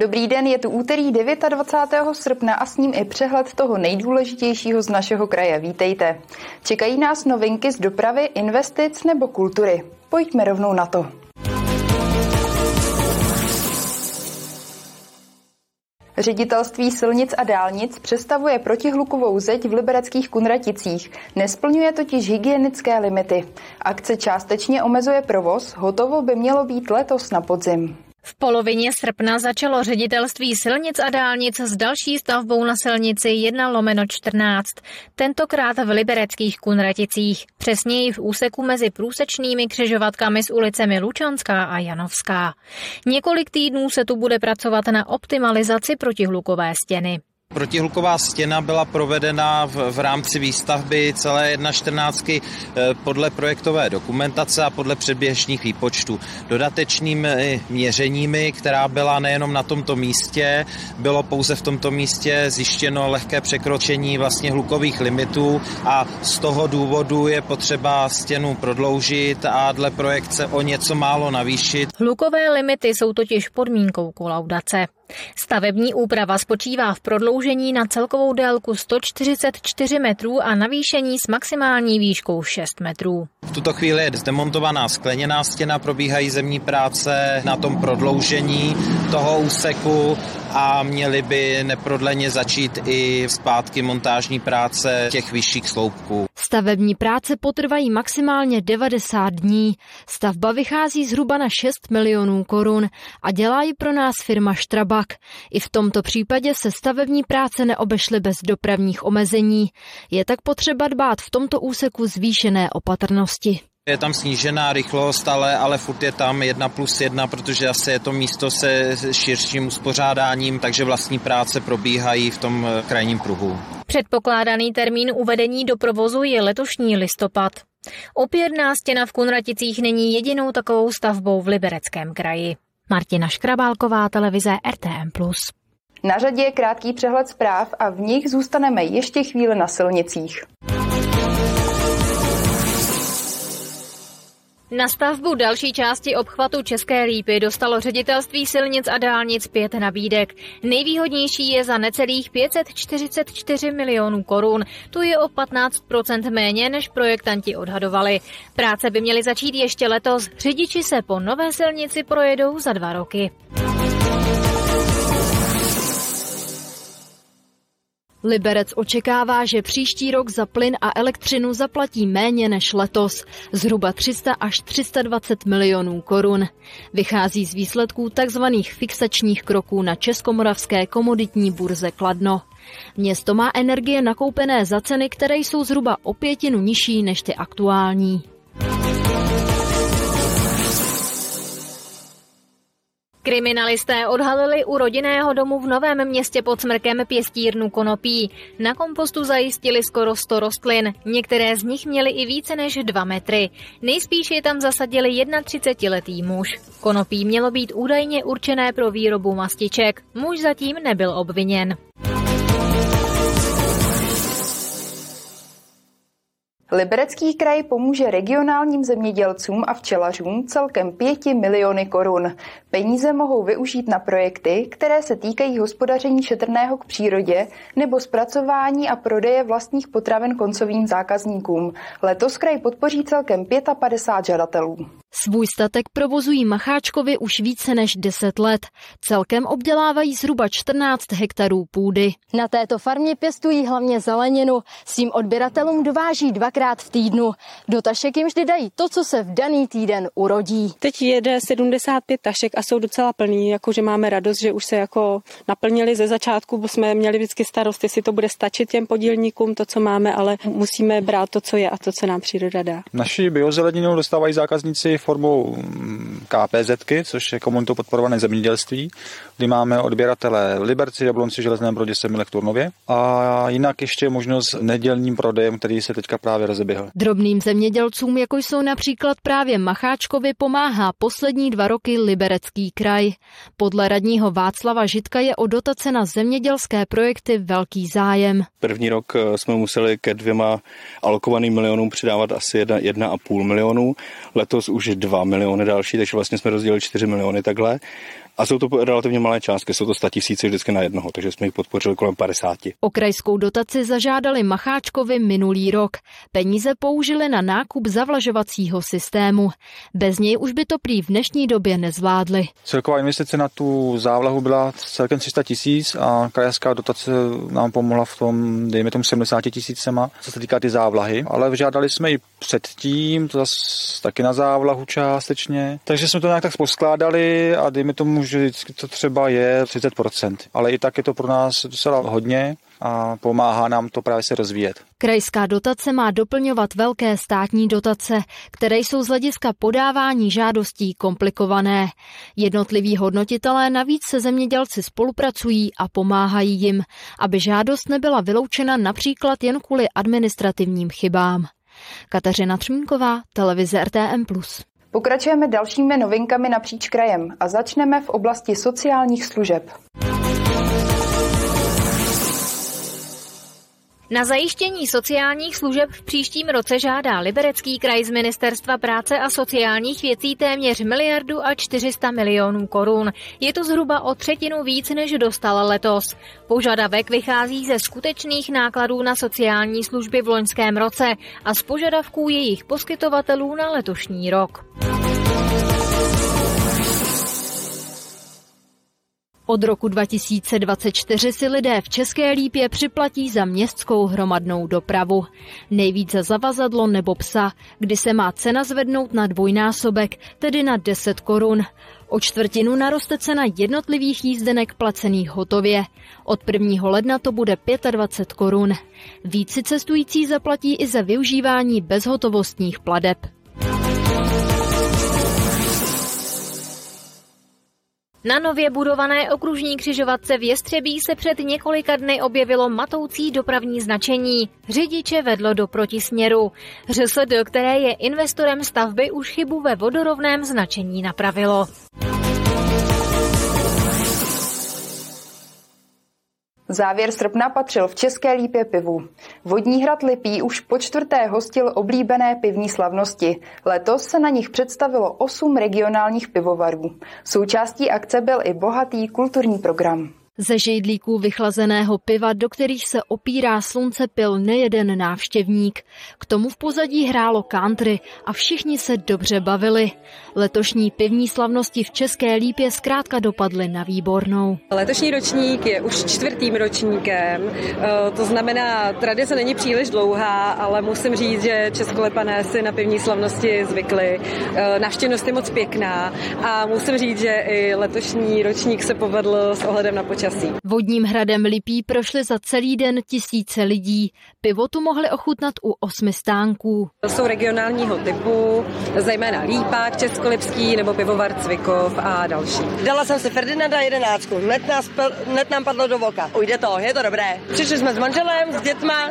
Dobrý den, je tu úterý 29. srpna a s ním i přehled toho nejdůležitějšího z našeho kraje. Vítejte. Čekají nás novinky z dopravy, investic nebo kultury. Pojďme rovnou na to. Ředitelství silnic a dálnic přestavuje protihlukovou zeď v libereckých Kunraticích. Nesplňuje totiž hygienické limity. Akce částečně omezuje provoz, hotovo by mělo být letos na podzim. V polovině srpna začalo Ředitelství silnic a dálnic s další stavbou na silnici 1/14, tentokrát v libereckých Kunraticích, přesněji v úseku mezi průsečnými křižovatkami s ulicemi Lučanská a Janovská. Několik týdnů se tu bude pracovat na optimalizaci protihlukové stěny. Protihluková stěna byla provedena v rámci výstavby celé 1/14 podle projektové dokumentace a podle předběžných výpočtů. Dodatečnými měřeními, která byla nejenom na tomto místě, bylo pouze v tomto místě zjištěno lehké překročení vlastně hlukových limitů a z toho důvodu je potřeba stěnu prodloužit a dle projekce o něco málo navýšit. Hlukové limity jsou totiž podmínkou kolaudace. Stavební úprava spočívá v prodloužení na celkovou délku 144 metrů a navýšení s maximální výškou 6 metrů. V tuto chvíli je demontovaná skleněná stěna, probíhají zemní práce na tom prodloužení toho úseku a měly by neprodleně začít i zpátky montážní práce těch vyšších sloupků. Stavební práce potrvají maximálně 90 dní. Stavba vychází zhruba na 6 milionů korun a dělá ji pro nás firma Strabag. I v tomto případě se stavební práce neobešly bez dopravních omezení. Je tak potřeba dbát v tomto úseku zvýšené opatrnosti. Je tam snížená rychlost, ale furt je tam 1+1, protože asi je to místo se širším uspořádáním, takže vlastní práce probíhají v tom krajním pruhu. Předpokládaný termín uvedení do provozu je letošní listopad. Opěrná stěna v Kunraticích není jedinou takovou stavbou v libereckém kraji. Martina Škrabálková, televize RTM+. Na řadě je krátký přehled zpráv a v nich zůstaneme ještě chvíli na silnicích. Na stavbu další části obchvatu České Lípy dostalo Ředitelství silnic a dálnic 5 nabídek. Nejvýhodnější je za necelých 544 milionů korun. To je o 15% méně, než projektanti odhadovali. Práce by měly začít ještě letos. Řidiči se po nové silnici projedou za 2 roky. Liberec očekává, že příští rok za plyn a elektřinu zaplatí méně než letos, zhruba 300 až 320 milionů korun. Vychází z výsledků tzv. Fixačních kroků na Českomoravské komoditní burze Kladno. Město má energie nakoupené za ceny, které jsou zhruba o 1/5 nižší než ty aktuální. Kriminalisté odhalili u rodinného domu v Novém Městě pod Smrkem pěstírnu konopí. Na kompostu zajistili skoro 100 rostlin. Některé z nich měly i více než 2 metry. Nejspíš je tam zasadili 31-letý muž. Konopí mělo být údajně určené pro výrobu mastiček. Muž zatím nebyl obviněn. Liberecký kraj pomůže regionálním zemědělcům a včelařům celkem 5 miliony korun. Peníze mohou využít na projekty, které se týkají hospodaření šetrného k přírodě nebo zpracování a prodeje vlastních potravin koncovým zákazníkům. Letos kraj podpoří celkem 55 žadatelů. Svůj statek provozují Macháčkovi už více než 10 let. Celkem obdělávají zhruba 14 hektarů půdy. Na této farmě pěstují hlavně zeleninu. Svým odběratelům dováží 2krát v týdnu. Do tašek jim vždy dají to, co se v daný týden urodí. Teď jede 75 tašek a jsou docela plný, jakože máme radost, že už se jako naplnili ze začátku, bo jsme měli vždycky starost, jestli to bude stačit těm podílníkům, to, co máme, ale musíme brát to, co je a to, co nám příroda dá. Naši biozeleninu dostávají zákazníci formou KPZ-ky, což je komunitou podporované zemědělství, kdy máme odběratele v Liberci, Jablonci, Železném Brodě, Semilech, Turnově a jinak ještě možnost nedělním prodejem, který se teďka právě rozeběhl. Drobným zemědělcům, jako jsou například právě Macháčkovi, pomáhá poslední 2 roky Liberecký kraj. Podle radního Václava Žitka je o dotace na zemědělské projekty velký zájem. První rok jsme museli ke 2 alokovaným milionům přidávat asi 1,5 milionu, letos už 2 miliony další, takže vlastně jsme rozdělili 4 miliony takhle. A jsou to relativně malé částky, jsou to 100 000 vždycky na jednoho, takže jsme jich podpořili kolem 50. O krajskou dotaci zažádali Macháčkovi minulý rok. Peníze použili na nákup zavlažovacího systému. Bez něj už by to prý v dnešní době nezvládli. Celková investice na tu závlahu byla celkem 300 000 a krajská dotace nám pomohla v tom, dejme tomu 70 000, co se týká ty závlahy. Ale žádali jsme i předtím, to zase taky na závlahu částečně. Takže jsme to nějak tak poskládali a dejme tomu, že vždycky to třeba je 30%. Ale i tak je to pro nás docela hodně a pomáhá nám to právě se rozvíjet. Krajská dotace má doplňovat velké státní dotace, které jsou z hlediska podávání žádostí komplikované. Jednotliví hodnotitelé navíc se zemědělci spolupracují a pomáhají jim, aby žádost nebyla vyloučena například jen kvůli administrativním chybám. Kateřina Třmínková, televize RTM+. Pokračujeme dalšími novinkami napříč krajem a začneme v oblasti sociálních služeb. Na zajištění sociálních služeb v příštím roce žádá Liberecký kraj z Ministerstva práce a sociálních věcí téměř 1 400 000 000 korun. Je to zhruba o 1/3 víc, než dostala letos. Požadavek vychází ze skutečných nákladů na sociální služby v loňském roce a z požadavků jejich poskytovatelů na letošní rok. Od roku 2024 si lidé v České Lípě připlatí za městskou hromadnou dopravu. Nejvíc za zavazadlo nebo psa, kdy se má cena zvednout na 2násobek, tedy na 10 korun. O 1/4 naroste cena jednotlivých jízdenek placených hotově. Od 1. ledna to bude 25 korun. Více cestující zaplatí i za využívání bezhotovostních plateb. Na nově budované okružní křižovatce v Jestřebí se před několika dny objevilo matoucí dopravní značení. Řidiče vedlo do protisměru. ŘSD, které je investorem stavby, už chybu ve vodorovném značení napravilo. Závěr srpna patřil v České Lípě pivu. Vodní hrad Lipí už po čtvrté hostil oblíbené pivní slavnosti. Letos se na nich představilo 8 regionálních pivovarů. Součástí akce byl i bohatý kulturní program. Ze žejdlíků vychlazeného piva, do kterých se opírá slunce, pil nejeden návštěvník. K tomu v pozadí hrálo country a všichni se dobře bavili. Letošní pivní slavnosti v České Lípě zkrátka dopadly na výbornou. Letošní ročník je už 4. ročníkem, to znamená, tradice není příliš dlouhá, ale musím říct, že Českolipané si na pivní slavnosti zvykli. Návštěvnost je moc pěkná a musím říct, že i letošní ročník se povedl s ohledem na počasí. Vodním hradem Lipí prošly za celý den tisíce lidí. Pivo tu mohli ochutnat u 8 stánků. To jsou regionálního typu, zejména Lípák, Českolipský nebo Pivovar Cvikov a další. Dala jsem si Ferdinanda 11, hned nám padlo do voka. Ujde to, je to dobré. Přišli jsme s manželem, s dětma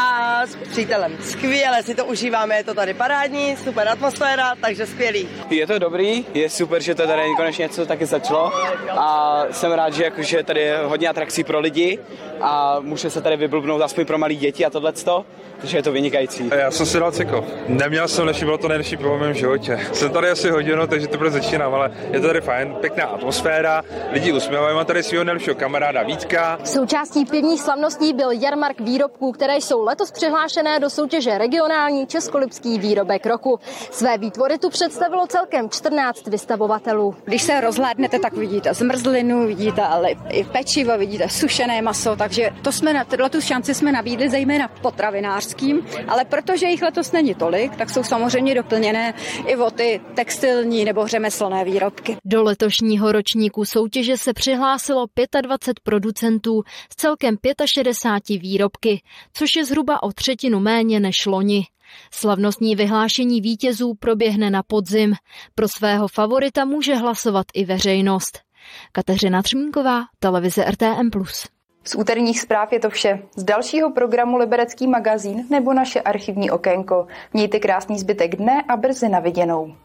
a s přítelem. Skvěle si to užíváme, je to tady parádní, super atmosféra, takže skvělý. Je to dobrý, je super, že to tady konečně něco taky začalo a jsem rád, že jakože tady je hodně atrakcí pro lidi a může se tady vyblbnout aspoň pro malé děti a tohleto, takže je to vynikající. Já jsem si dal Cvikov. Neměl jsem lepší, bylo to nejlepší pivo v mém životě. Jsem tady asi hodinu, takže teprve začínám, ale je to tady fajn, pěkná atmosféra, lidi usměvají, mám tady svého nejlepšího kamaráda Vítka. Součástí pivních slavností byl jarmark výrobků, které jsou letos přihlášené do soutěže regionální Českolipský výrobek roku. Své výtvory tu představilo celkem 14 vystavovatelů. Když se rozhlédnete, tak vidíte zmrzlinu, vidíte ale i pečivo, vidíte sušené maso, takže to jsme na tuto šanci jsme nabídli zejména potravinářským, ale protože jich letos není tolik, tak jsou samozřejmě doplněné i o ty textilní nebo řemeslné výrobky. Do letošního ročníku soutěže se přihlásilo 25 producentů s celkem 65 výrobky, což je zhruba o 1/3 méně než loni. Slavnostní vyhlášení vítězů proběhne na podzim. Pro svého favorita může hlasovat i veřejnost. Kateřina Třmínková, televize RTM+. Z úterních zpráv je to vše. Z dalšího programu Liberecký magazín nebo naše archivní okénko. Mějte krásný zbytek dne a brzy na viděnou.